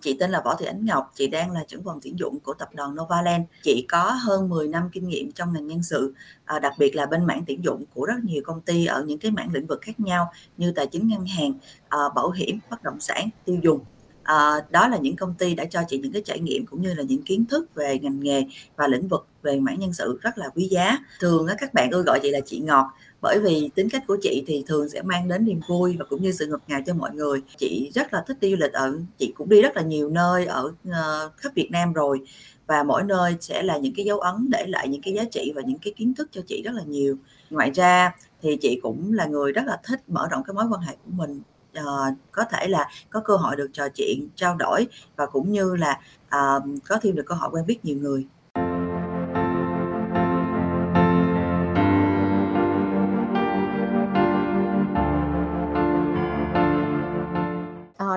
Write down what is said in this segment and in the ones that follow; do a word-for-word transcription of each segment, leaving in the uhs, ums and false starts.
Chị tên là Võ Thị Ánh Ngọc, chị đang là trưởng phòng tuyển dụng của tập đoàn Novaland. Chị có hơn mười năm kinh nghiệm trong ngành nhân sự, đặc biệt là bên mảng tuyển dụng của rất nhiều công ty ở những cái mảng lĩnh vực khác nhau như tài chính ngân hàng, bảo hiểm, bất động sản, tiêu dùng. Đó là những công ty đã cho chị những cái trải nghiệm cũng như là những kiến thức về ngành nghề và lĩnh vực về mảng nhân sự rất là quý giá. Thường các bạn ưa gọi chị là chị Ngọt, bởi vì tính cách của chị thì thường sẽ mang đến niềm vui và cũng như sự ngọt ngào cho mọi người. Chị rất là thích đi du lịch, ở chị cũng đi rất là nhiều nơi ở khắp Việt Nam rồi, và mỗi nơi sẽ là những cái dấu ấn để lại những cái giá trị và những cái kiến thức cho chị rất là nhiều. Ngoài ra thì chị cũng là người rất là thích mở rộng cái mối quan hệ của mình, à, có thể là có cơ hội được trò chuyện, trao đổi và cũng như là à, có thêm được cơ hội quen biết nhiều người.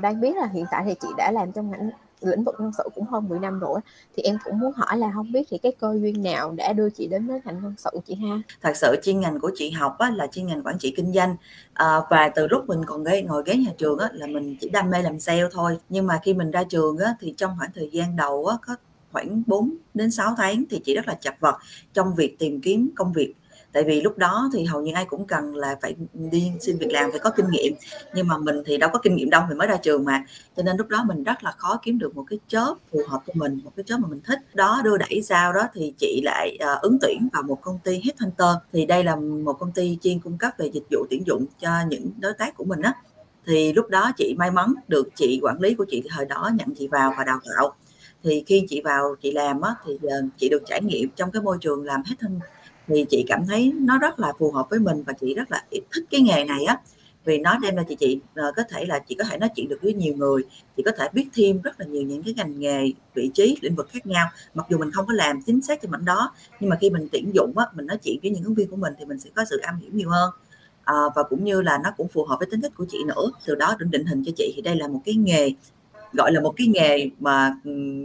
Đang biết là hiện tại thì chị đã làm trong ngành lĩnh vực nhân sự cũng hơn mười năm rồi, thì em cũng muốn hỏi là không biết thì cái cơ duyên nào đã đưa chị đến với ngành nhân sự chị ha? Thật sự chuyên ngành của chị học á, là chuyên ngành quản trị kinh doanh, à, và từ lúc mình còn ghế, ngồi ghế nhà trường á, là mình chỉ đam mê làm sale thôi. Nhưng mà khi mình ra trường á, thì trong khoảng thời gian đầu á, có khoảng bốn đến sáu tháng thì chị rất là chật vật trong việc tìm kiếm công việc. Tại vì lúc đó thì hầu như ai cũng cần là phải đi xin việc làm, phải có kinh nghiệm. Nhưng mà mình thì đâu có kinh nghiệm đâu, mình mới ra trường mà. Cho nên lúc đó mình rất là khó kiếm được một cái job phù hợp cho mình, một cái job mà mình thích. Đó đưa đẩy sau đó thì chị lại uh, ứng tuyển vào một công ty Headhunter. Thì đây là một công ty chuyên cung cấp về dịch vụ tuyển dụng cho những đối tác của mình á. Thì lúc đó chị may mắn được chị quản lý của chị thời đó nhận chị vào và đào tạo. Thì khi chị vào chị làm á, thì uh, chị được trải nghiệm trong cái môi trường làm Headhunter. Thì chị cảm thấy nó rất là phù hợp với mình và chị rất là thích cái nghề này á, vì nó đem ra chị chị có thể là chị có thể nói chuyện được với nhiều người, chị có thể biết thêm rất là nhiều những cái ngành nghề, vị trí, lĩnh vực khác nhau. Mặc dù mình không có làm chính xác cho mảnh đó, nhưng mà khi mình tuyển dụng á, mình nói chuyện với những ứng viên của mình thì mình sẽ có sự am hiểu nhiều hơn, à, và cũng như là nó cũng phù hợp với tính cách của chị nữa. Từ đó định định hình cho chị thì đây là một cái nghề, gọi là một cái nghề mà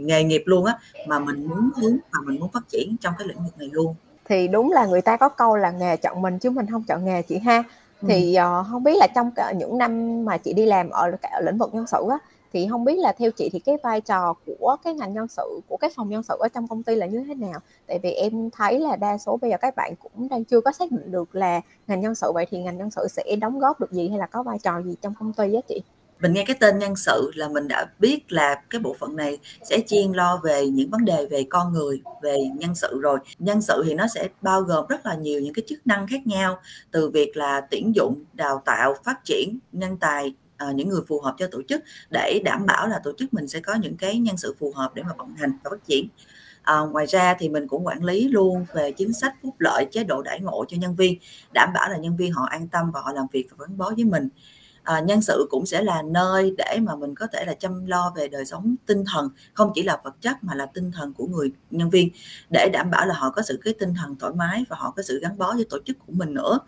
nghề nghiệp luôn á, mà mình muốn hướng và mình muốn phát triển trong cái lĩnh vực này luôn. Thì đúng là người ta có câu là nghề chọn mình chứ mình không chọn nghề chị ha. Thì ừ. uh, không biết là trong những năm mà chị đi làm ở, ở lĩnh vực nhân sự á, thì không biết là theo chị thì cái vai trò của cái ngành nhân sự, của cái phòng nhân sự ở trong công ty là như thế nào? Tại vì em thấy là đa số bây giờ các bạn cũng đang chưa có xác định được là ngành nhân sự, vậy thì ngành nhân sự sẽ đóng góp được gì hay là có vai trò gì trong công ty á chị? Mình nghe cái tên nhân sự là mình đã biết là cái bộ phận này sẽ chuyên lo về những vấn đề về con người, về nhân sự rồi. Nhân sự thì nó sẽ bao gồm rất là nhiều những cái chức năng khác nhau, từ việc là tuyển dụng, đào tạo, phát triển nhân tài, à, những người phù hợp cho tổ chức để đảm bảo là tổ chức mình sẽ có những cái nhân sự phù hợp để mà vận hành và phát triển. À, ngoài ra thì mình cũng quản lý luôn về chính sách, phúc lợi, chế độ đãi ngộ cho nhân viên, đảm bảo là nhân viên họ an tâm và họ làm việc và gắn bó với mình. À, nhân sự cũng sẽ là nơi để mà mình có thể là chăm lo về đời sống tinh thần, không chỉ là vật chất mà là tinh thần của người nhân viên, để đảm bảo là họ có sự cái tinh thần thoải mái và họ có sự gắn bó với tổ chức của mình nữa.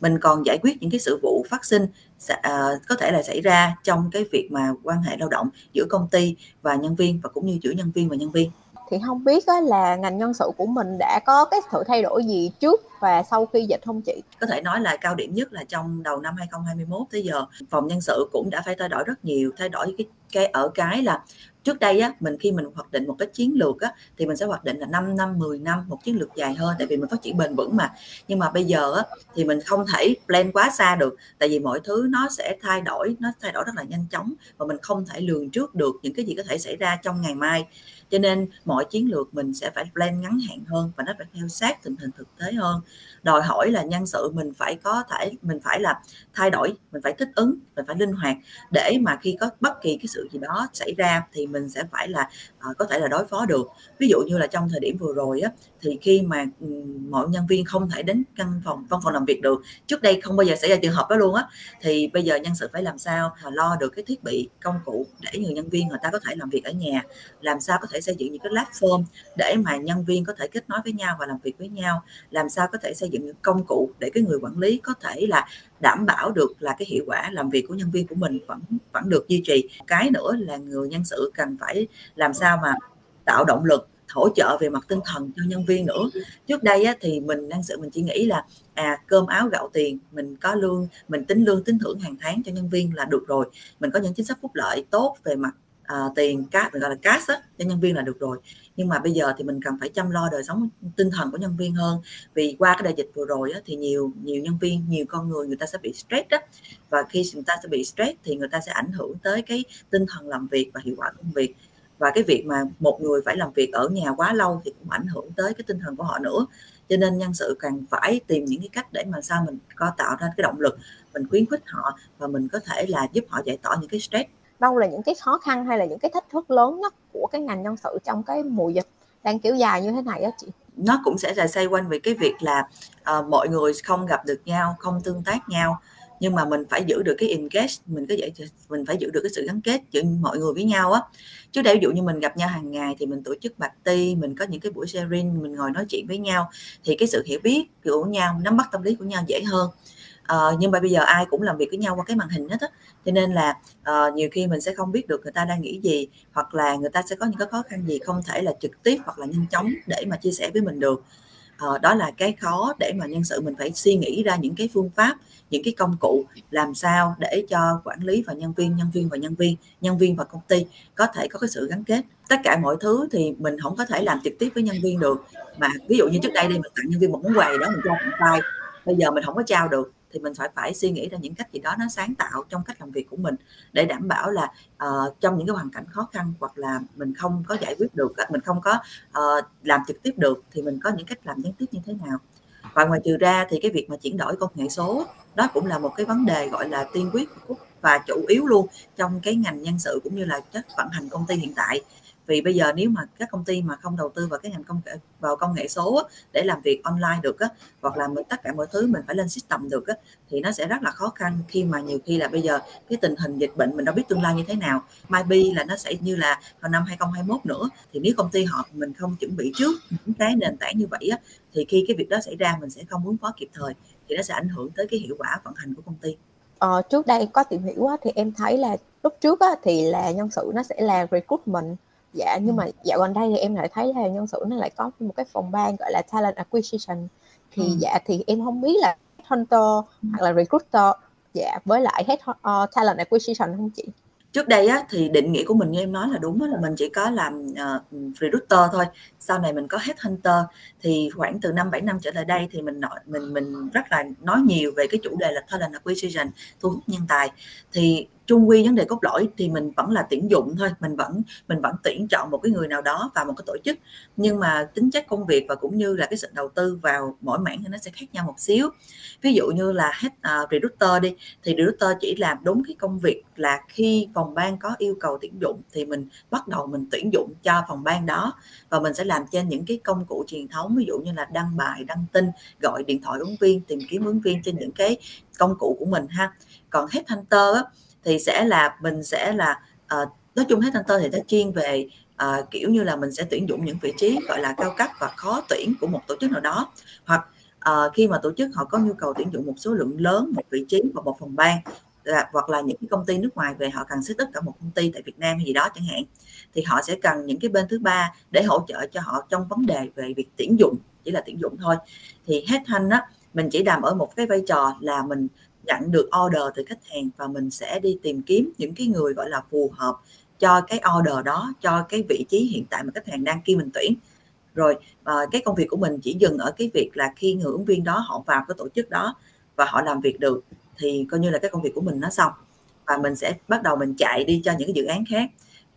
Mình còn giải quyết những cái sự vụ phát sinh à, có thể là xảy ra trong cái việc mà quan hệ lao động giữa công ty và nhân viên, và cũng như giữa nhân viên và nhân viên. Thì không biết là ngành nhân sự của mình đã có cái sự thay đổi gì trước và sau khi dịch không chị? Có thể nói là cao điểm nhất là trong đầu năm hai không hai mốt tới giờ, phòng nhân sự cũng đã phải thay đổi rất nhiều. Thay đổi cái, cái ở cái là trước đây á, mình khi mình hoạch định một cái chiến lược á, thì mình sẽ hoạch định là năm năm, mười năm, một chiến lược dài hơn, tại vì mình phát triển bền vững mà. Nhưng mà bây giờ á, thì mình không thể plan quá xa được, tại vì mọi thứ nó sẽ thay đổi, nó thay đổi rất là nhanh chóng và mình không thể lường trước được những cái gì có thể xảy ra trong ngày mai. Cho nên mọi chiến lược mình sẽ phải plan ngắn hạn hơn và nó phải theo sát tình hình thực tế hơn. Đòi hỏi là nhân sự mình phải có thể, mình phải là thay đổi, mình phải thích ứng, mình phải linh hoạt để mà khi có bất kỳ cái sự gì đó xảy ra thì mình sẽ phải là uh, có thể là đối phó được. Ví dụ như là trong thời điểm vừa rồi á, thì khi mà um, mọi nhân viên không thể đến căn phòng văn phòng làm việc được, trước đây không bao giờ xảy ra trường hợp đó luôn á, thì bây giờ nhân sự phải làm sao mà lo được cái thiết bị, công cụ để người nhân viên người ta có thể làm việc ở nhà, làm sao có thể xây dựng những cái platform để mà nhân viên có thể kết nối với nhau và làm việc với nhau, làm sao có thể xây dựng những công cụ để cái người quản lý có thể là đảm bảo được là cái hiệu quả làm việc của nhân viên của mình vẫn vẫn được duy trì. Cái nữa là người nhân sự cần phải làm sao mà tạo động lực, hỗ trợ về mặt tinh thần cho nhân viên nữa. Trước đây á, thì mình nhân sự mình chỉ nghĩ là à, cơm áo gạo tiền, mình có lương, mình tính lương tính thưởng hàng tháng cho nhân viên là được rồi, mình có những chính sách phúc lợi tốt về mặt uh, tiền cash, gọi là cash á, cho nhân viên là được rồi. Nhưng mà bây giờ thì mình cần phải chăm lo đời sống tinh thần của nhân viên hơn, vì qua cái đại dịch vừa rồi á, thì nhiều nhiều nhân viên, nhiều con người người ta sẽ bị stress đó, và khi người ta sẽ bị stress thì người ta sẽ ảnh hưởng tới cái tinh thần làm việc và hiệu quả công việc. Và cái việc mà một người phải làm việc ở nhà quá lâu thì cũng ảnh hưởng tới cái tinh thần của họ nữa. Cho nên nhân sự cần phải tìm những cái cách để mà sao mình có tạo ra cái động lực, mình khuyến khích họ và mình có thể là giúp họ giải tỏa những cái stress. Đâu là những cái khó khăn hay là những cái thách thức lớn nhất của cái ngành nhân sự trong cái mùa dịch đang kéo dài như thế này đó chị? Nó cũng sẽ là xoay quanh về cái việc là uh, mọi người không gặp được nhau, không tương tác nhau, nhưng mà mình phải giữ được cái engage, mình có vậy mình phải giữ được cái sự gắn kết giữa mọi người với nhau á. Chứ để ví dụ như mình gặp nhau hàng ngày thì mình tổ chức party, mình có những cái buổi sharing, mình ngồi nói chuyện với nhau thì cái sự hiểu biết của nhau, nắm bắt tâm lý của nhau dễ hơn. Uh, nhưng mà bây giờ ai cũng làm việc với nhau qua cái màn hình hết á, cho nên là uh, nhiều khi mình sẽ không biết được người ta đang nghĩ gì, hoặc là người ta sẽ có những cái khó khăn gì không thể là trực tiếp hoặc là nhanh chóng để mà chia sẻ với mình được. Uh, đó là cái khó để mà nhân sự mình phải suy nghĩ ra những cái phương pháp, những cái công cụ làm sao để cho quản lý và nhân viên, nhân viên và nhân viên, nhân viên và công ty có thể có cái sự gắn kết. Tất cả mọi thứ thì mình không có thể làm trực tiếp với nhân viên được, mà ví dụ như trước đây đi mình tặng nhân viên một món quà gì đó mình cho tặng tay, bây giờ mình không có trao được thì mình phải phải suy nghĩ ra những cách gì đó nó sáng tạo trong cách làm việc của mình để đảm bảo là uh, trong những cái hoàn cảnh khó khăn hoặc là mình không có giải quyết được, mình không có uh, làm trực tiếp được thì mình có những cách làm gián tiếp như thế nào. Và ngoài trừ ra thì cái việc mà chuyển đổi công nghệ số đó cũng là một cái vấn đề gọi là tiên quyết và chủ yếu luôn trong cái ngành nhân sự cũng như là cách vận hành công ty hiện tại. Vì bây giờ nếu mà các công ty mà không đầu tư vào cái ngành công nghệ, vào công nghệ số để làm việc online được á, hoặc là mình tất cả mọi thứ mình phải lên system được á, thì nó sẽ rất là khó khăn, khi mà nhiều khi là bây giờ cái tình hình dịch bệnh mình đâu biết tương lai như thế nào, mai bi là nó sẽ như là vào năm hai không hai mốt nữa, thì nếu công ty họ mình không chuẩn bị trước những cái nền tảng như vậy á, thì khi cái việc đó xảy ra mình sẽ không ứng phó kịp thời thì nó sẽ ảnh hưởng tới cái hiệu quả vận hành của công ty. Ờ, trước đây có tìm hiểu á, thì em thấy là lúc trước á, thì là nhân sự nó sẽ là recruitment. Dạ, nhưng mà dạo gần đây thì em lại thấy là nhân sự nó lại có một cái phòng ban gọi là talent acquisition. Thì ừ. dạ thì em không biết là headhunter ừ. hoặc là recruiter dạ với lại head uh, talent acquisition không chị? Trước đây á, thì định nghĩa của mình như em nói là đúng là mình chỉ có làm uh, recruiter thôi. Sau này mình có headhunter thì khoảng từ năm bảy năm trở lại đây thì mình nói, mình mình rất là nói nhiều về cái chủ đề là talent acquisition, thu hút nhân tài. Thì chung quy vấn đề cốt lõi thì mình vẫn là tuyển dụng thôi, mình vẫn mình vẫn tuyển chọn một cái người nào đó vào một cái tổ chức, nhưng mà tính chất công việc và cũng như là cái sự đầu tư vào mỗi mảng thì nó sẽ khác nhau một xíu. Ví dụ như là hết uh, recruiter đi, thì recruiter chỉ làm đúng cái công việc là khi phòng ban có yêu cầu tuyển dụng thì mình bắt đầu mình tuyển dụng cho phòng ban đó, và mình sẽ làm trên những cái công cụ truyền thống, ví dụ như là đăng bài, đăng tin, gọi điện thoại ứng viên, tìm kiếm ứng viên trên những cái công cụ của mình ha. Còn headhunter á, thì sẽ là mình sẽ là uh, nói chung headhunter thì nó chuyên về uh, kiểu như là mình sẽ tuyển dụng những vị trí gọi là cao cấp và khó tuyển của một tổ chức nào đó, hoặc uh, khi mà tổ chức họ có nhu cầu tuyển dụng một số lượng lớn, một vị trí và một phòng ban, là, hoặc là những cái công ty nước ngoài về họ cần set up cả một công ty tại Việt Nam hay gì đó chẳng hạn, thì họ sẽ cần những cái bên thứ ba để hỗ trợ cho họ trong vấn đề về việc tuyển dụng, chỉ là tuyển dụng thôi. Thì headhunt á, mình chỉ làm ở một cái vai trò là mình nhận được order từ khách hàng và mình sẽ đi tìm kiếm những cái người gọi là phù hợp cho cái order đó, cho cái vị trí hiện tại mà khách hàng đang kêu mình tuyển. Rồi cái công việc của mình chỉ dừng ở cái việc là khi người ứng viên đó họ vào cái tổ chức đó và họ làm việc được thì coi như là cái công việc của mình nó xong, và mình sẽ bắt đầu mình chạy đi cho những cái dự án khác.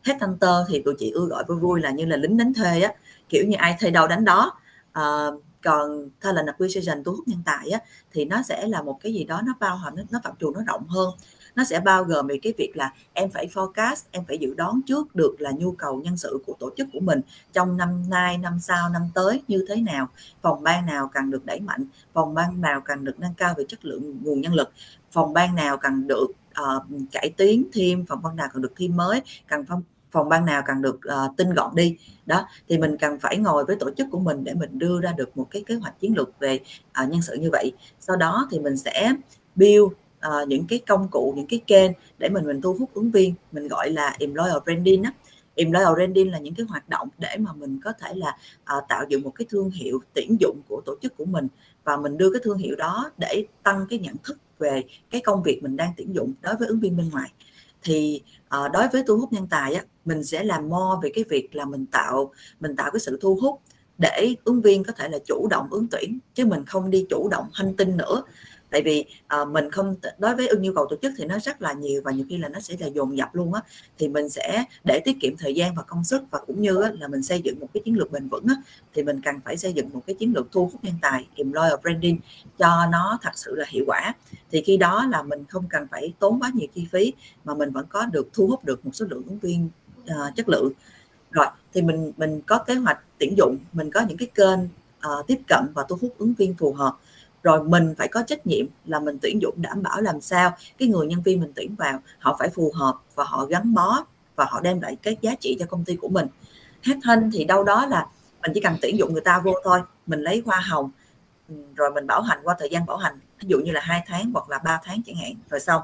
Headhunter thì tụi chị ưa gọi với vui là như là lính đánh thuê á, kiểu như ai thuê đâu đánh đó. À, còn talent acquisition, thu hút nhân tài á, thì nó sẽ là một cái gì đó nó bao hàm, nó, nó phạm trù nó rộng hơn, nó sẽ bao gồm về cái việc là em phải forecast, em phải dự đoán trước được là nhu cầu nhân sự của tổ chức của mình trong năm nay, năm sau, năm tới như thế nào, phòng ban nào cần được đẩy mạnh, phòng ban nào cần được nâng cao về chất lượng nguồn nhân lực, phòng ban nào cần được uh, cải tiến thêm, phòng ban nào cần được thêm mới, cần phong phòng ban nào cần được uh, tinh gọn đi đó. Thì mình cần phải ngồi với tổ chức của mình để mình đưa ra được một cái kế hoạch chiến lược về uh, nhân sự như vậy. Sau đó thì mình sẽ build uh, những cái công cụ, những cái kênh để mình mình thu hút ứng viên, mình gọi là employer branding á. Employer branding là những cái hoạt động để mà mình có thể là uh, tạo dựng một cái thương hiệu tuyển dụng của tổ chức của mình, và mình đưa cái thương hiệu đó để tăng cái nhận thức về cái công việc mình đang tuyển dụng đối với ứng viên bên ngoài. Thì à, đối với thu hút nhân tài á, mình sẽ làm more về cái việc là mình tạo mình tạo cái sự thu hút để ứng viên có thể là chủ động ứng tuyển, chứ mình không đi chủ động hành tinh nữa. Tại vì à, mình không, đối với nhu cầu tổ chức thì nó rất là nhiều và nhiều khi là nó sẽ là dồn dập luôn á, thì mình sẽ để tiết kiệm thời gian và công sức, và cũng như á, là mình xây dựng một cái chiến lược bền vững á, thì mình cần phải xây dựng một cái chiến lược thu hút nhân tài, employer branding cho nó thật sự là hiệu quả. Thì khi đó là mình không cần phải tốn quá nhiều chi phí mà mình vẫn có được thu hút được một số lượng ứng viên uh, chất lượng. Rồi thì mình mình có kế hoạch tuyển dụng, mình có những cái kênh uh, tiếp cận và thu hút ứng viên phù hợp. Rồi mình phải có trách nhiệm là mình tuyển dụng đảm bảo làm sao cái người nhân viên mình tuyển vào họ phải phù hợp và họ gắn bó và họ đem lại cái giá trị cho công ty của mình. Headhunter thì đâu đó là mình chỉ cần tuyển dụng người ta vô thôi, mình lấy hoa hồng rồi mình bảo hành qua thời gian bảo hành, ví dụ như là hai tháng hoặc là ba tháng chẳng hạn, rồi xong.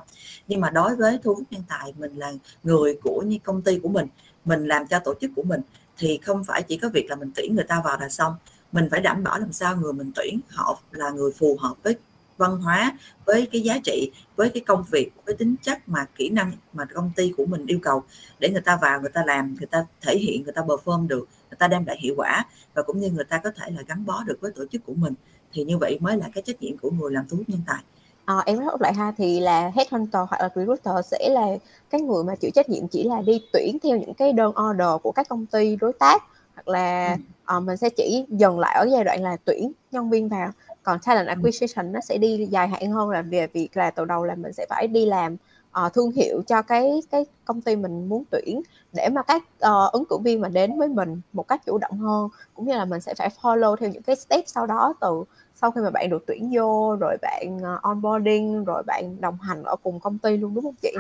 Nhưng mà đối với thu hút nhân tài, mình là người của như công ty của mình, mình làm cho tổ chức của mình, thì không phải chỉ có việc là mình tuyển người ta vào là xong. Mình phải đảm bảo làm sao người mình tuyển họ là người phù hợp với văn hóa, với cái giá trị, với cái công việc, với tính chất mà kỹ năng mà công ty của mình yêu cầu, để người ta vào, người ta làm, người ta thể hiện, người ta perform được, người ta đem lại hiệu quả, và cũng như người ta có thể là gắn bó được với tổ chức của mình. Thì như vậy mới là cái trách nhiệm của người làm thu hút nhân tài. À, em nói lại ha, thì là Headhunter hoặc là recruiter sẽ là cái người mà chịu trách nhiệm chỉ là đi tuyển theo những cái đơn order của các công ty đối tác, hoặc là ừ. Uh, mình sẽ chỉ dừng lại ở giai đoạn là tuyển nhân viên vào. Còn talent acquisition nó sẽ đi dài hạn hơn, là về việc là từ đầu là mình sẽ phải đi làm uh, thương hiệu cho cái cái công ty mình muốn tuyển, để mà các uh, ứng cử viên mà đến với mình một cách chủ động hơn, cũng như là mình sẽ phải follow theo những cái step sau đó, từ sau khi mà bạn được tuyển vô, rồi bạn uh, onboarding, rồi bạn đồng hành ở cùng công ty luôn, đúng không chị?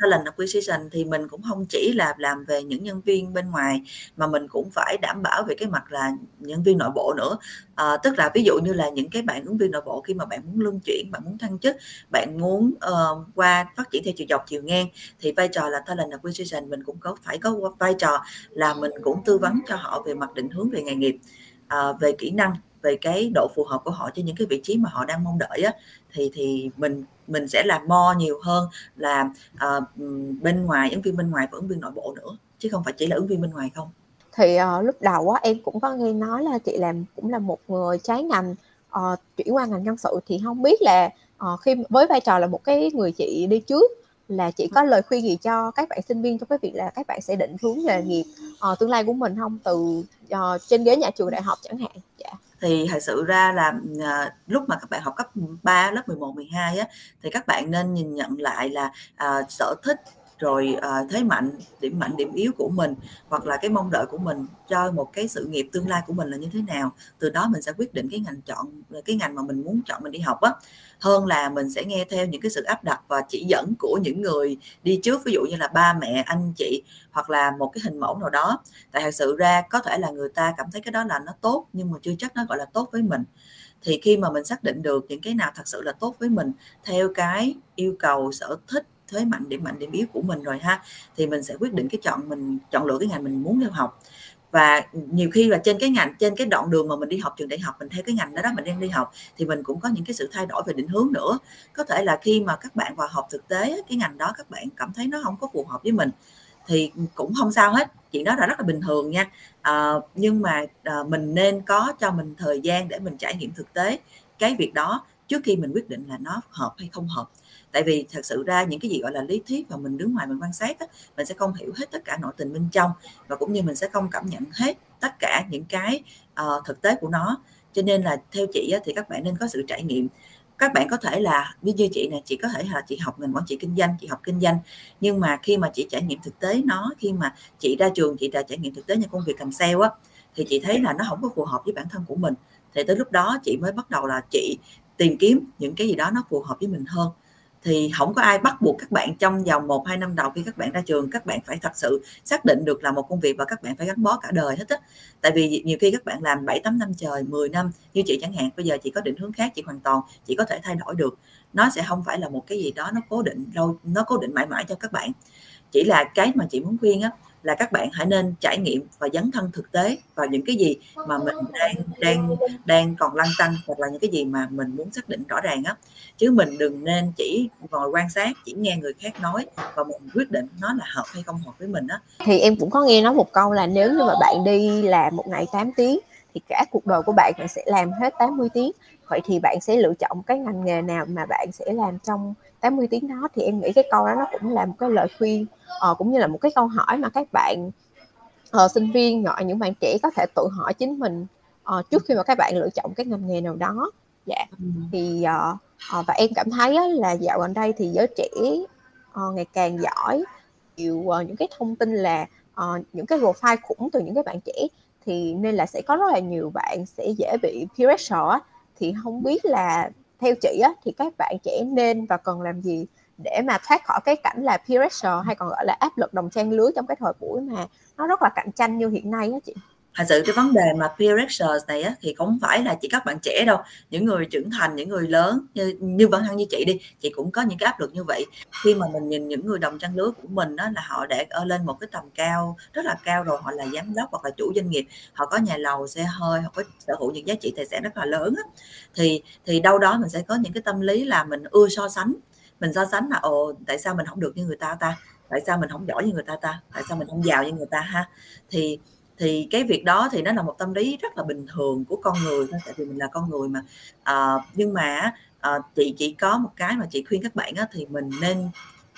Talent acquisition thì mình cũng không chỉ là làm về những nhân viên bên ngoài, mà mình cũng phải đảm bảo về cái mặt là nhân viên nội bộ nữa. À, tức là ví dụ như là những cái bạn ứng viên nội bộ, khi mà bạn muốn luân chuyển, bạn muốn thăng chức, bạn muốn uh, qua phát triển theo chiều dọc chiều ngang, thì vai trò là talent acquisition mình cũng có phải có vai trò là mình cũng tư vấn cho họ về mặt định hướng về nghề nghiệp, uh, về kỹ năng, về cái độ phù hợp của họ cho những cái vị trí mà họ đang mong đợi á, thì thì mình mình sẽ làm more nhiều hơn là uh, bên ngoài, ứng viên bên ngoài và ứng viên nội bộ nữa, chứ không phải chỉ là ứng viên bên ngoài không. Thì uh, lúc đầu á, em cũng có nghe nói là chị làm cũng là một người trái ngành, uh, chuyển qua ngành nhân sự, thì không biết là uh, khi với vai trò là một cái người chị đi trước, là chị có lời khuyên gì cho các bạn sinh viên trong cái việc là các bạn sẽ định hướng nghề nghiệp uh, tương lai của mình không, từ uh, trên ghế nhà trường đại học chẳng hạn? Dạ. Thì thật sự ra là à, lúc mà các bạn học cấp ba, lớp mười một, mười hai á, thì các bạn nên nhìn nhận lại là à, sở thích, rồi à, thế mạnh, điểm mạnh, điểm yếu của mình, hoặc là cái mong đợi của mình cho một cái sự nghiệp tương lai của mình là như thế nào. Từ đó mình sẽ quyết định cái ngành chọn, cái ngành mà mình muốn chọn mình đi học á, hơn là mình sẽ nghe theo những cái sự áp đặt và chỉ dẫn của những người đi trước, ví dụ như là ba mẹ, anh chị, hoặc là một cái hình mẫu nào đó. Tại thật sự ra có thể là người ta cảm thấy cái đó là nó tốt, nhưng mà chưa chắc nó gọi là tốt với mình. Thì khi mà mình xác định được những cái nào thật sự là tốt với mình theo cái yêu cầu, sở thích, thế mạnh, điểm mạnh, điểm yếu của mình rồi ha, thì mình sẽ quyết định cái chọn mình chọn lựa cái ngành mình muốn theo học. Và nhiều khi là trên cái ngành, trên cái đoạn đường mà mình đi học trường đại học, mình theo cái ngành đó đó mình đang đi học, thì mình cũng có những cái sự thay đổi về định hướng nữa. Có thể là khi mà các bạn vào học thực tế cái ngành đó, các bạn cảm thấy nó không có phù hợp với mình thì cũng không sao hết, chuyện đó là rất là bình thường nha. À, nhưng mà à, mình nên có cho mình thời gian để mình trải nghiệm thực tế cái việc đó trước khi mình quyết định là nó hợp hay không hợp. Tại vì thật sự ra những cái gì gọi là lý thuyết và mình đứng ngoài mình quan sát á, mình sẽ không hiểu hết tất cả nội tình bên trong, và cũng như mình sẽ không cảm nhận hết tất cả những cái uh, thực tế của nó. Cho nên là theo chị á, thì các bạn nên có sự trải nghiệm. Các bạn có thể là như như chị này, chị có thể là chị học ngành quản trị kinh doanh, chị học kinh doanh, nhưng mà khi mà chị trải nghiệm thực tế nó, khi mà chị ra trường chị đã trải nghiệm thực tế như công việc làm sale á, thì chị thấy là nó không có phù hợp với bản thân của mình. Thì tới lúc đó chị mới bắt đầu là chị tìm kiếm những cái gì đó nó phù hợp với mình hơn. Thì không có ai bắt buộc các bạn trong vòng một hai năm đầu khi các bạn ra trường các bạn phải thật sự xác định được là một công việc và các bạn phải gắn bó cả đời hết á. Tại vì nhiều khi các bạn làm bảy tám năm trời, mười năm như chị chẳng hạn, bây giờ chị có định hướng khác, chị hoàn toàn chị có thể thay đổi được. Nó sẽ không phải là một cái gì đó nó cố định lâu, nó cố định mãi mãi cho các bạn. Chỉ là cái mà chị muốn khuyên á, là các bạn hãy nên trải nghiệm và dấn thân thực tế vào những cái gì mà mình đang đang đang còn lăn tăn, hoặc là những cái gì mà mình muốn xác định rõ ràng á, chứ mình đừng nên chỉ ngồi quan sát, chỉ nghe người khác nói và mình quyết định nó là hợp hay không hợp với mình á. Thì em cũng có nghe nói một câu là nếu như mà bạn đi làm một ngày tám tiếng thì cả cuộc đời của bạn sẽ làm hết tám mươi tiếng. Vậy thì bạn sẽ lựa chọn cái ngành nghề nào mà bạn sẽ làm trong tám mươi tiếng đó? Thì em nghĩ cái câu đó nó cũng là một cái lời khuyên, uh, cũng như là một cái câu hỏi mà các bạn uh, sinh viên, gọi những bạn trẻ có thể tự hỏi chính mình uh, trước khi mà các bạn lựa chọn cái ngành nghề nào đó. Dạ. Yeah. Ừ. Thì uh, uh, và em cảm thấy uh, là dạo gần đây thì giới trẻ uh, ngày càng giỏi nhiều uh, những cái thông tin là uh, những cái profile khủng từ những cái bạn trẻ, thì nên là sẽ có rất là nhiều bạn sẽ dễ bị peer pressure. Thì không biết là theo chị á, thì các bạn trẻ nên và cần làm gì để mà thoát khỏi cái cảnh là peer pressure, hay còn gọi là áp lực đồng trang lứa, trong cái thời buổi mà nó rất là cạnh tranh như hiện nay á chị? Thật sự cái vấn đề mà peer pressure này á, thì không phải là chỉ các bạn trẻ đâu, những người trưởng thành, những người lớn như như bản thân như chị đi, chị cũng có những cái áp lực như vậy. Khi mà mình nhìn những người đồng trang lứa của mình đó, là họ đã ở lên một cái tầm cao rất là cao rồi, họ là giám đốc hoặc là chủ doanh nghiệp, họ có nhà lầu, xe hơi, họ có sở hữu những giá trị tài sản rất là lớn á, thì thì đâu đó mình sẽ có những cái tâm lý là mình ưa so sánh, mình so sánh là ồ tại sao mình không được như người ta ta, tại sao mình không giỏi như người ta ta, tại sao mình không giàu như người ta ha. Thì thì cái việc đó thì nó là một tâm lý rất là bình thường của con người thôi, tại vì mình là con người mà. À, nhưng mà à, chị chỉ có một cái mà chị khuyên các bạn á, thì mình nên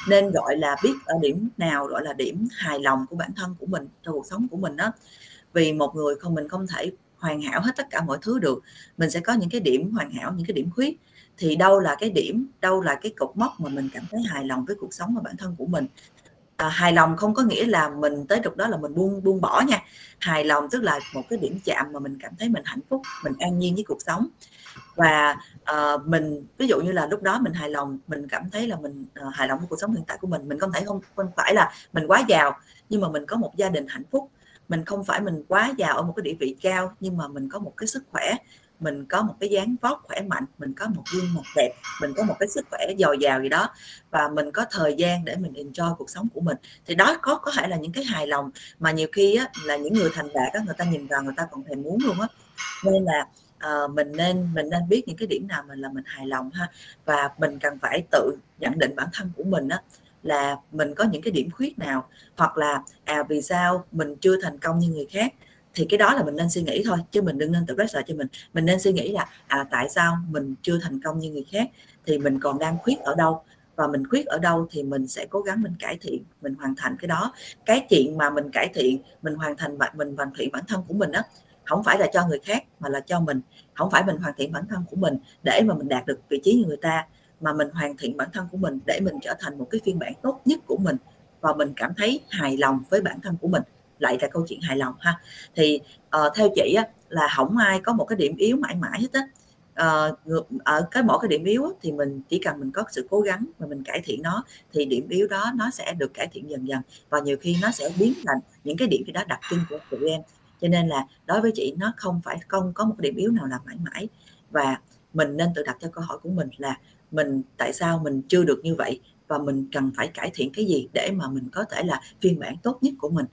nên gọi là biết ở điểm nào gọi là điểm hài lòng của bản thân của mình trong cuộc sống của mình đó. Vì một người không mình không thể hoàn hảo hết tất cả mọi thứ được, mình sẽ có những cái điểm hoàn hảo, những cái điểm khuyết. Thì đâu là cái điểm, đâu là cái cột mốc mà mình cảm thấy hài lòng với cuộc sống và bản thân của mình. À, hài lòng không có nghĩa là mình tới được đó là mình buông buông bỏ nha. Hài lòng tức là một cái điểm chạm mà mình cảm thấy mình hạnh phúc, mình an nhiên với cuộc sống. Và à, mình ví dụ như là lúc đó mình hài lòng, mình cảm thấy là mình à, hài lòng với cuộc sống hiện tại của mình. Mình không thể không, không phải là mình quá giàu, nhưng mà mình có một gia đình hạnh phúc. Mình không phải mình quá giàu ở một cái địa vị cao, nhưng mà mình có một cái sức khỏe, mình có một cái dáng vóc khỏe mạnh, mình có một gương mặt đẹp, mình có một cái sức khỏe dồi dào gì đó, và mình có thời gian để mình enjoy cuộc sống của mình. Thì đó có có thể là những cái hài lòng mà nhiều khi á, là những người thành đạt á, người ta nhìn vào người ta còn thèm muốn luôn á. Nên là à, mình nên mình nên biết những cái điểm nào mình là mình hài lòng ha, và mình cần phải tự nhận định bản thân của mình á, là mình có những cái điểm khuyết nào, hoặc là à vì sao mình chưa thành công như người khác. Thì cái đó là mình nên suy nghĩ thôi, chứ mình đừng nên tự pressure cho mình. Mình nên suy nghĩ là à, tại sao mình chưa thành công như người khác, thì mình còn đang khuyết ở đâu, và mình khuyết ở đâu thì mình sẽ cố gắng mình cải thiện, mình hoàn thành cái đó. Cái chuyện mà mình cải thiện, mình hoàn thành, mình hoàn thiện bản thân của mình đó, không phải là cho người khác mà là cho mình. Không phải mình hoàn thiện bản thân của mình để mà mình đạt được vị trí như người ta, mà mình hoàn thiện bản thân của mình để mình trở thành một cái phiên bản tốt nhất của mình, và mình cảm thấy hài lòng với bản thân của mình. Lại là câu chuyện hài lòng ha. Thì uh, theo chị á, là không ai có một cái điểm yếu mãi mãi hết á. Uh, ở cái mỗi cái điểm yếu á, thì mình chỉ cần mình có sự cố gắng mà mình cải thiện nó, thì điểm yếu đó nó sẽ được cải thiện dần dần, và nhiều khi nó sẽ biến thành những cái điểm gì đó đặc trưng của tụi em. Cho nên là đối với chị, nó không phải không có một cái điểm yếu nào là mãi mãi, và mình nên tự đặt cho câu hỏi của mình là mình tại sao mình chưa được như vậy, và mình cần phải cải thiện cái gì để mà mình có thể là phiên bản tốt nhất của mình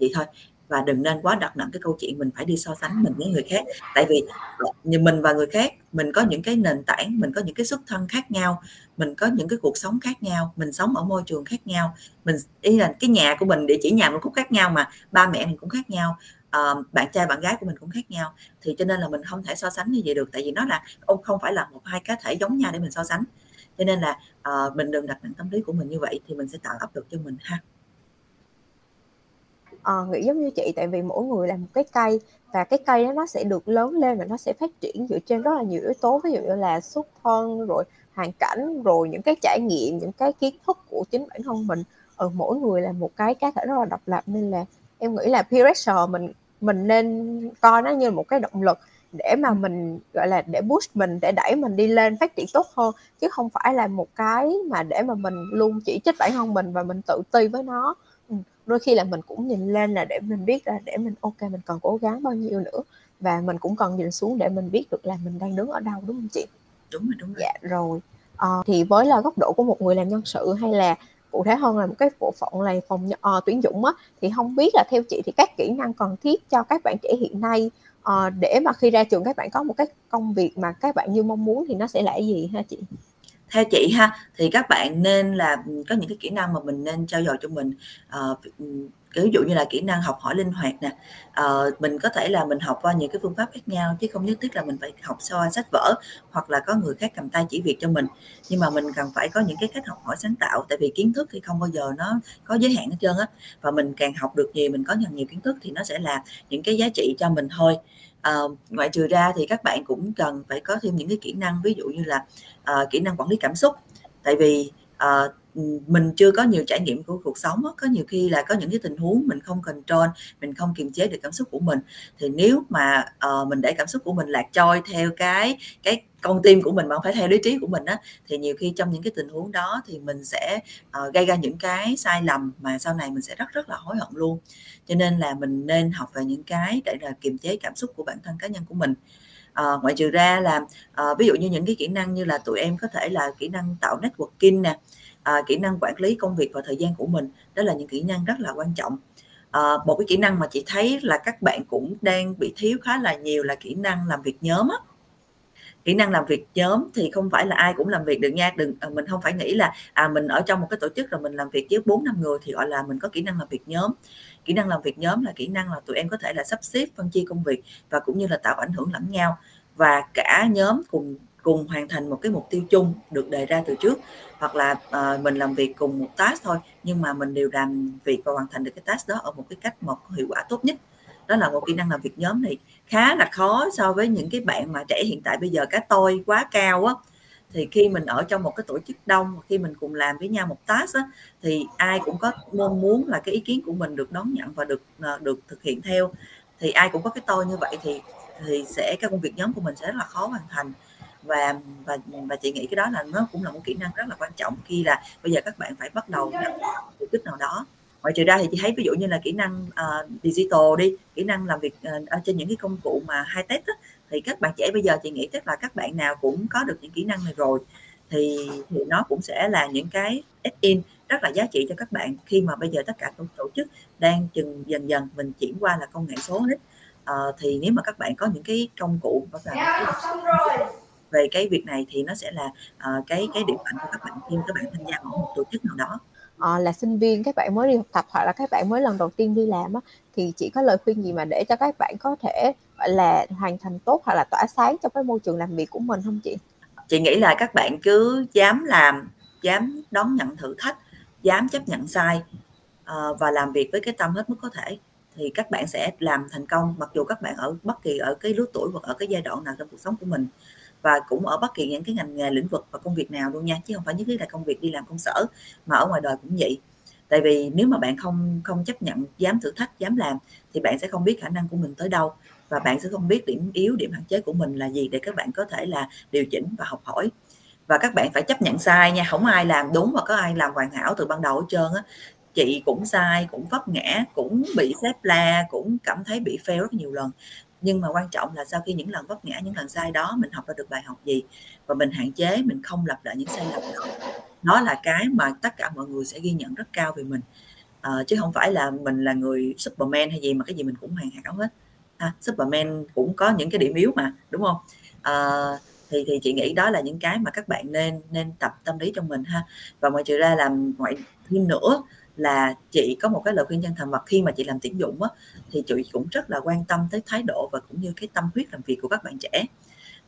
vậy thôi. Và đừng nên quá đặt nặng cái câu chuyện mình phải đi so sánh mình với người khác, tại vì mình và người khác, mình có những cái nền tảng, mình có những cái xuất thân khác nhau, mình có những cái cuộc sống khác nhau, mình sống ở môi trường khác nhau, mình ý là cái nhà của mình, địa chỉ nhà mình cũng khác nhau, mà ba mẹ mình cũng khác nhau, uh, bạn trai bạn gái của mình cũng khác nhau. Thì cho nên là mình không thể so sánh như vậy được, tại vì nó là ông không phải là một hai cá thể giống nhau để mình so sánh. Cho nên là uh, mình đừng đặt nặng tâm lý của mình như vậy, thì mình sẽ tạo áp lực cho mình ha. À, nghĩ giống như chị, tại vì mỗi người là một cái cây, và cái cây đó nó sẽ được lớn lên và nó sẽ phát triển dựa trên rất là nhiều yếu tố, ví dụ như là xuất thân, rồi hoàn cảnh, rồi những cái trải nghiệm, những cái kiến thức của chính bản thân mình. Ở mỗi người là một cái cá thể rất là độc lập, nên là em nghĩ là peer pressure mình mình nên coi nó như một cái động lực để mà mình gọi là để boost mình, để đẩy mình đi lên phát triển tốt hơn, chứ không phải là một cái mà để mà mình luôn chỉ trích bản thân mình và mình tự ti với nó. Đôi khi là mình cũng nhìn lên là để mình biết là để mình ok, mình còn cố gắng bao nhiêu nữa, và mình cũng cần nhìn xuống để mình biết được là mình đang đứng ở đâu, đúng không chị? Đúng rồi, đúng rồi. Dạ rồi. À, thì với là góc độ của một người làm nhân sự, hay là cụ thể hơn là một cái bộ phận là phòng uh, tuyển dụng á, thì không biết là theo chị thì các kỹ năng cần thiết cho các bạn trẻ hiện nay uh, để mà khi ra trường các bạn có một cái công việc mà các bạn như mong muốn thì nó sẽ là cái gì ha chị? Theo chị ha, thì các bạn nên là có những cái kỹ năng mà mình nên trau dồi cho mình, uh, ví dụ như là kỹ năng học hỏi linh hoạt nè, à, mình có thể là mình học qua những cái phương pháp khác nhau chứ không nhất thiết là mình phải học so sách vở hoặc là có người khác cầm tay chỉ việc cho mình, nhưng mà mình cần phải có những cái cách học hỏi sáng tạo, tại vì kiến thức thì không bao giờ nó có giới hạn hết trơn á, và mình càng học được nhiều, mình có càng nhiều kiến thức thì nó sẽ là những cái giá trị cho mình thôi. À, ngoại trừ ra thì các bạn cũng cần phải có thêm những cái kỹ năng, ví dụ như là à, kỹ năng quản lý cảm xúc, tại vì à, mình chưa có nhiều trải nghiệm của cuộc sống, có nhiều khi là có những cái tình huống mình không control, mình không kiềm chế được cảm xúc của mình, thì nếu mà uh, mình để cảm xúc của mình lạc trôi theo cái cái con tim của mình mà không phải theo lý trí của mình á, thì nhiều khi trong những cái tình huống đó thì mình sẽ uh, gây ra những cái sai lầm mà sau này mình sẽ rất rất là hối hận luôn. Cho nên là mình nên học về những cái để là kiềm chế cảm xúc của bản thân cá nhân của mình. À, ngoại trừ ra là à, ví dụ như những cái kỹ năng như là tụi em có thể là kỹ năng tạo networking nè, à, kỹ năng quản lý công việc và thời gian của mình, đó là những kỹ năng rất là quan trọng. À, một cái kỹ năng mà chị thấy là các bạn cũng đang bị thiếu khá là nhiều là kỹ năng làm việc nhóm á. Kỹ năng làm việc nhóm thì không phải là ai cũng làm việc được nha, đừng mình không phải nghĩ là à mình ở trong một cái tổ chức rồi mình làm việc với bốn năm người thì gọi là mình có kỹ năng làm việc nhóm. Kỹ năng làm việc nhóm là kỹ năng là tụi em có thể là sắp xếp phân chia công việc và cũng như là tạo ảnh hưởng lẫn nhau, và cả nhóm cùng cùng hoàn thành một cái mục tiêu chung được đề ra từ trước, hoặc là à, mình làm việc cùng một task thôi nhưng mà mình đều làm việc và hoàn thành được cái task đó ở một cái cách một hiệu quả tốt nhất. Đó là một kỹ năng làm việc nhóm này khá là khó so với những cái bạn mà trẻ hiện tại bây giờ cái tôi quá cao á, thì khi mình ở trong một cái tổ chức đông, khi mình cùng làm với nhau một task á, thì ai cũng có mong muốn là cái ý kiến của mình được đón nhận và được được thực hiện theo, thì ai cũng có cái tôi như vậy thì thì sẽ cái công việc nhóm của mình sẽ rất là khó hoàn thành. Và và và chị nghĩ cái đó là nó cũng là một kỹ năng rất là quan trọng khi là bây giờ các bạn phải bắt đầu tổ chức nào đó. Ngoài trừ ra thì chị thấy ví dụ như là kỹ năng uh, digital đi, kỹ năng làm việc uh, ở trên những cái công cụ mà high tech á, thì các bạn trẻ bây giờ chị nghĩ chắc là các bạn nào cũng có được những kỹ năng này rồi, thì thì nó cũng sẽ là những cái add-in rất là giá trị cho các bạn khi mà bây giờ tất cả các tổ chức đang chừng dần dần mình chuyển qua là công nghệ số hết. Uh, thì nếu mà các bạn có những cái công cụ và về cái việc này thì nó sẽ là uh, cái cái điểm mạnh của các bạn khi các bạn tham gia vào một tổ chức nào đó. À, là sinh viên các bạn mới đi học tập hoặc là các bạn mới lần đầu tiên đi làm á, thì chị có lời khuyên gì mà để cho các bạn có thể gọi là hoàn thành tốt hoặc là tỏa sáng trong cái môi trường làm việc của mình không chị? Chị nghĩ là các bạn cứ dám làm, dám đón nhận thử thách, dám chấp nhận sai và làm việc với cái tâm hết mức có thể, thì các bạn sẽ làm thành công mặc dù các bạn ở bất kỳ ở cái lứa tuổi hoặc ở cái giai đoạn nào trong cuộc sống của mình, và cũng ở bất kỳ những cái ngành nghề lĩnh vực và công việc nào luôn nha, chứ không phải nhất thiết là công việc đi làm công sở mà ở ngoài đời cũng vậy. Tại vì nếu mà bạn không không chấp nhận, dám thử thách, dám làm thì bạn sẽ không biết khả năng của mình tới đâu, và bạn sẽ không biết điểm yếu, điểm hạn chế của mình là gì để các bạn có thể là điều chỉnh và học hỏi. Và các bạn phải chấp nhận sai nha, không ai làm đúng và có ai làm hoàn hảo từ ban đầu hết trơn á. Chị cũng sai, cũng vấp ngã, cũng bị sếp la, cũng cảm thấy bị fail rất nhiều lần. Nhưng mà quan trọng là sau khi những lần vấp ngã, những lần sai đó mình học ra được bài học gì và mình hạn chế, mình không lặp lại những sai lầm đó. Đó là cái mà tất cả mọi người sẽ ghi nhận rất cao về mình. À, chứ không phải là mình là người Superman hay gì mà cái gì mình cũng hoàn hảo hết. À, Superman cũng có những cái điểm yếu mà, đúng không? À, thì thì chị nghĩ đó là những cái mà các bạn nên nên tập tâm lý trong mình ha. Và ngoài trừ ra làm ngoại thêm nữa là chị có một cái lời khuyên chân thành, mà khi mà chị làm tuyển dụng á, thì chị cũng rất là quan tâm tới thái độ và cũng như cái tâm huyết làm việc của các bạn trẻ.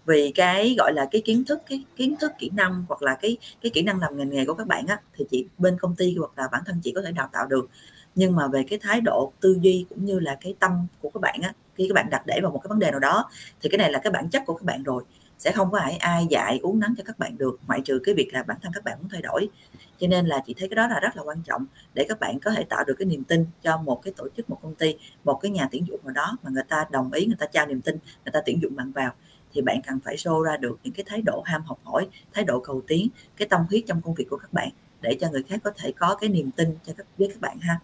Vì cái gọi là cái kiến thức, cái kiến thức kỹ năng hoặc là cái cái kỹ năng làm ngành nghề của các bạn á, thì chị bên công ty hoặc là bản thân chị có thể đào tạo được, nhưng mà về cái thái độ tư duy cũng như là cái tâm của các bạn á, khi các bạn đặt để vào một cái vấn đề nào đó thì cái này là cái bản chất của các bạn rồi, sẽ không có ai ai dạy uốn nắn cho các bạn được, ngoại trừ cái việc là bản thân các bạn muốn thay đổi. Cho nên là chị thấy cái đó là rất là quan trọng để các bạn có thể tạo được cái niềm tin cho một cái tổ chức, một công ty, một cái nhà tuyển dụng nào đó mà người ta đồng ý, người ta trao niềm tin, người ta tuyển dụng bạn vào, thì bạn cần phải show ra được những cái thái độ ham học hỏi, thái độ cầu tiến, cái tâm huyết trong công việc của các bạn để cho người khác có thể có cái niềm tin cho các với các bạn ha.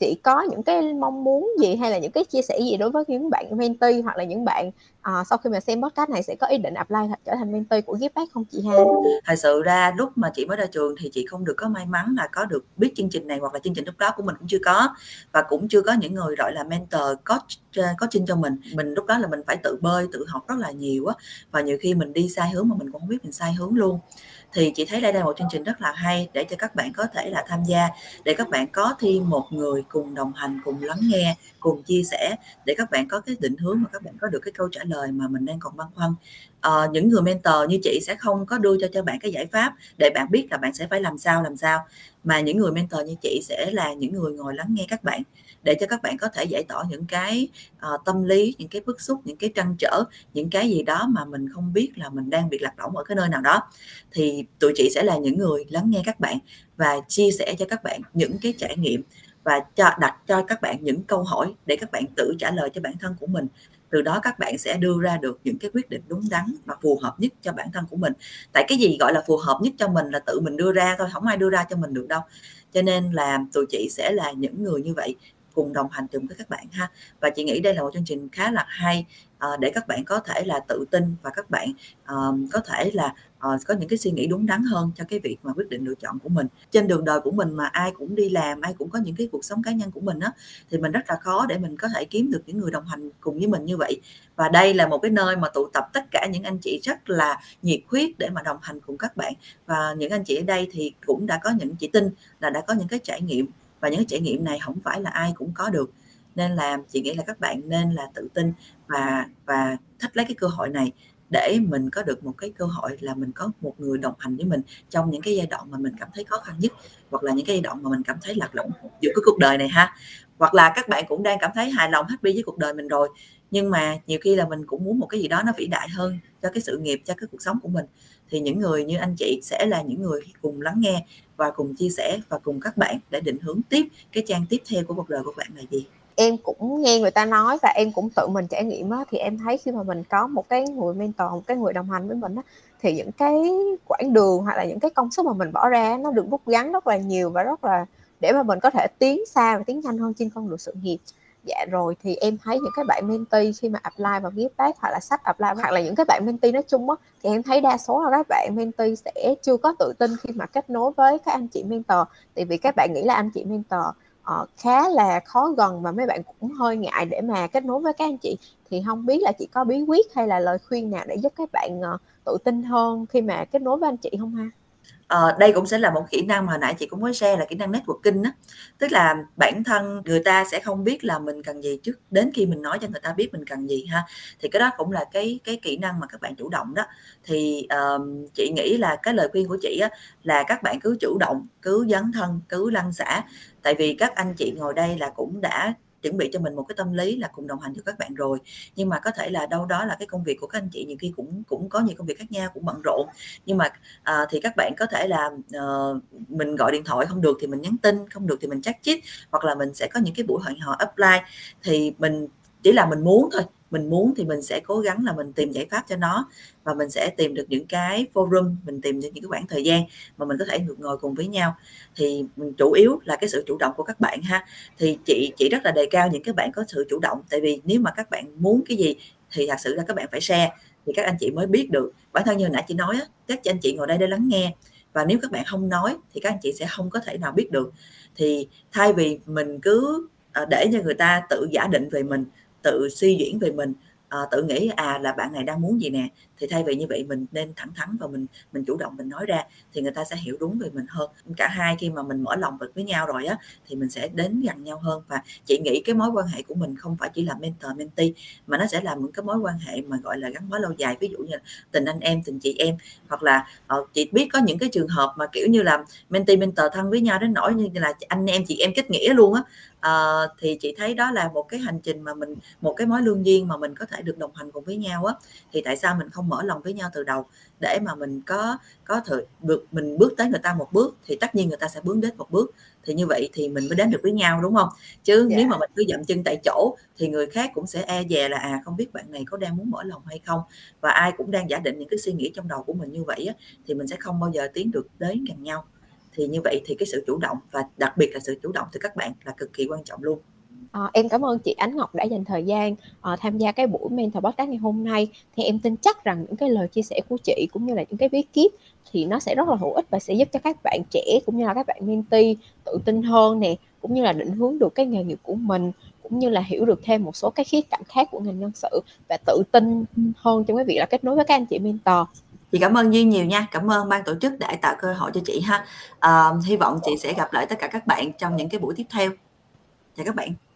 chị có những cái mong muốn gì hay là những cái chia sẻ gì đối với những bạn mentee hoặc là những bạn uh, sau khi mà xem podcast này sẽ có ý định apply trở thành mentee của Give It Back không chị ha? Thật sự ra lúc mà chị mới ra trường thì chị không được có may mắn là có được biết chương trình này, hoặc là chương trình lúc đó của mình cũng chưa có, và cũng chưa có những người gọi là mentor, coach, coaching cho mình. Mình lúc đó là mình phải tự bơi, tự học rất là nhiều á, và nhiều khi mình đi sai hướng mà mình cũng không biết mình sai hướng luôn. Thì chị thấy đây là một chương trình rất là hay để cho các bạn có thể là tham gia, để các bạn có thêm một người cùng đồng hành, cùng lắng nghe, cùng chia sẻ, để các bạn có cái định hướng và các bạn có được cái câu trả lời mà mình đang còn băn khoăn. À, những người mentor như chị sẽ không có đưa cho, cho bạn cái giải pháp để bạn biết là bạn sẽ phải làm sao làm sao, mà những người mentor như chị sẽ là những người ngồi lắng nghe các bạn, để cho các bạn có thể giải tỏa những cái uh, tâm lý, những cái bức xúc, những cái trăn trở, những cái gì đó mà mình không biết là mình đang bị lạc lõng ở cái nơi nào đó. Thì tụi chị sẽ là những người lắng nghe các bạn và chia sẻ cho các bạn những cái trải nghiệm, và cho, đặt cho các bạn những câu hỏi để các bạn tự trả lời cho bản thân của mình. Từ đó các bạn sẽ đưa ra được những cái quyết định đúng đắn và phù hợp nhất cho bản thân của mình. Tại cái gì gọi là phù hợp nhất cho mình là tự mình đưa ra thôi, không ai đưa ra cho mình được đâu. Cho nên là tụi chị sẽ là những người như vậy, cùng đồng hành cùng với các bạn ha. Và chị nghĩ đây là một chương trình khá là hay để các bạn có thể là tự tin, và các bạn có thể là có những cái suy nghĩ đúng đắn hơn cho cái việc mà quyết định lựa chọn của mình. Trên đường đời của mình mà ai cũng đi làm, ai cũng có những cái cuộc sống cá nhân của mình á, thì mình rất là khó để mình có thể kiếm được những người đồng hành cùng với mình như vậy. Và đây là một cái nơi mà tụ tập tất cả những anh chị rất là nhiệt huyết để mà đồng hành cùng các bạn. Và những anh chị ở đây thì cũng đã có những, chị tin là đã có những cái trải nghiệm, và những cái trải nghiệm này không phải là ai cũng có được, nên là chị nghĩ là các bạn nên là tự tin và và thích lấy cái cơ hội này để mình có được một cái cơ hội là mình có một người đồng hành với mình trong những cái giai đoạn mà mình cảm thấy khó khăn nhất, hoặc là những cái giai đoạn mà mình cảm thấy lạc lõng giữa cái cuộc đời này ha. Hoặc là các bạn cũng đang cảm thấy hài lòng, happy với cuộc đời mình rồi, nhưng mà nhiều khi là mình cũng muốn một cái gì đó nó vĩ đại hơn cho cái sự nghiệp, cho cái cuộc sống của mình. Thì những người như anh chị sẽ là những người cùng lắng nghe và cùng chia sẻ và cùng các bạn để định hướng tiếp cái trang tiếp theo của cuộc đời của bạn là gì. Em cũng nghe người ta nói và em cũng tự mình trải nghiệm á, thì em thấy khi mà mình có một cái người mentor, một cái người đồng hành với mình á, thì những cái quãng đường hoặc là những cái công sức mà mình bỏ ra nó được rút ngắn rất là nhiều, và rất là để mà mình có thể tiến xa và tiến nhanh hơn trên con đường sự nghiệp. Dạ rồi, thì em thấy những cái bạn mentee khi mà apply vào Give It Back hoặc là sách apply hoặc là những cái bạn mentee nói chung á, thì em thấy đa số là các bạn mentee sẽ chưa có tự tin khi mà kết nối với các anh chị mentor, tại vì các bạn nghĩ là anh chị mentor uh, khá là khó gần, và mấy bạn cũng hơi ngại để mà kết nối với các anh chị. Thì không biết là chị có bí quyết hay là lời khuyên nào để giúp các bạn uh, tự tin hơn khi mà kết nối với anh chị không ha? À, đây cũng sẽ là một kỹ năng mà nãy chị cũng mới share là kỹ năng networking đó. Tức là bản thân người ta sẽ không biết là mình cần gì trước đến khi mình nói cho người ta biết mình cần gì ha. Thì cái đó cũng là cái cái kỹ năng mà các bạn chủ động đó. Thì um, chị nghĩ là cái lời khuyên của chị á, là các bạn cứ chủ động, cứ dấn thân, cứ lăn xả. Tại vì các anh chị ngồi đây là cũng đã chuẩn bị cho mình một cái tâm lý là cùng đồng hành cho các bạn rồi, nhưng mà có thể là đâu đó là cái công việc của các anh chị nhiều khi cũng cũng có nhiều công việc khác nhau, cũng bận rộn, nhưng mà à, thì các bạn có thể là à, mình gọi điện thoại không được thì mình nhắn tin, không được thì mình chat chít, hoặc là mình sẽ có những cái buổi hội họp offline. Thì mình chỉ là mình muốn thôi, mình muốn thì mình sẽ cố gắng là mình tìm giải pháp cho nó, và mình sẽ tìm được những cái forum, mình tìm được những cái khoảng thời gian mà mình có thể được ngồi cùng với nhau. Thì mình chủ yếu là cái sự chủ động của các bạn ha. Thì chị chị rất là đề cao những cái bạn có sự chủ động, tại vì nếu mà các bạn muốn cái gì thì thật sự là các bạn phải share thì các anh chị mới biết được. Bản thân như nãy chị nói, các anh chị ngồi đây để lắng nghe, và nếu các bạn không nói thì các anh chị sẽ không có thể nào biết được. Thì thay vì mình cứ để cho người ta tự giả định về mình, tự suy diễn về mình, à, tự nghĩ à là bạn này đang muốn gì nè, thì thay vì như vậy mình nên thẳng thắn và mình mình chủ động, mình nói ra thì người ta sẽ hiểu đúng về mình hơn. Cả hai khi mà mình mở lòng với nhau rồi á thì mình sẽ đến gần nhau hơn. Và chị nghĩ cái mối quan hệ của mình không phải chỉ là mentor mentee, mà nó sẽ là những cái mối quan hệ mà gọi là gắn bó lâu dài, ví dụ như là tình anh em, tình chị em, hoặc là uh, chị biết có những cái trường hợp mà kiểu như là mentee mentor thân với nhau đến nỗi như là anh em chị em kết nghĩa luôn á. À, thì chị thấy đó là một cái hành trình mà mình, một cái mối lương duyên mà mình có thể được đồng hành cùng với nhau á. Thì tại sao mình không mở lòng với nhau từ đầu để mà mình có có thể được, mình bước tới người ta một bước thì tất nhiên người ta sẽ bước đến một bước, thì như vậy thì mình mới đến được với nhau, đúng không? Chứ yeah. Nếu mà mình cứ dậm chân tại chỗ thì người khác cũng sẽ e dè là à không biết bạn này có đang muốn mở lòng hay không, và ai cũng đang giả định những cái suy nghĩ trong đầu của mình như vậy á, thì mình sẽ không bao giờ tiến được đến gần nhau. thì như vậy thì cái sự chủ động, và đặc biệt là sự chủ động từ các bạn là cực kỳ quan trọng luôn. À, em cảm ơn chị Ánh Ngọc đã dành thời gian à, tham gia cái buổi Mentor Podcast ngày hôm nay. Thì em tin chắc rằng những cái lời chia sẻ của chị cũng như là những cái bí kíp thì nó sẽ rất là hữu ích và sẽ giúp cho các bạn trẻ cũng như là các bạn mentee tự tin hơn nè, cũng như là định hướng được cái nghề nghiệp của mình, cũng như là hiểu được thêm một số cái khía cạnh khác của ngành nhân sự và tự tin hơn trong cái việc là kết nối với các anh chị mentor. Chị cảm ơn Duyên nhiều nha, cảm ơn ban tổ chức đã tạo cơ hội cho chị ha. À, hy vọng chị sẽ gặp lại tất cả các bạn trong những cái buổi tiếp theo. Chào các bạn.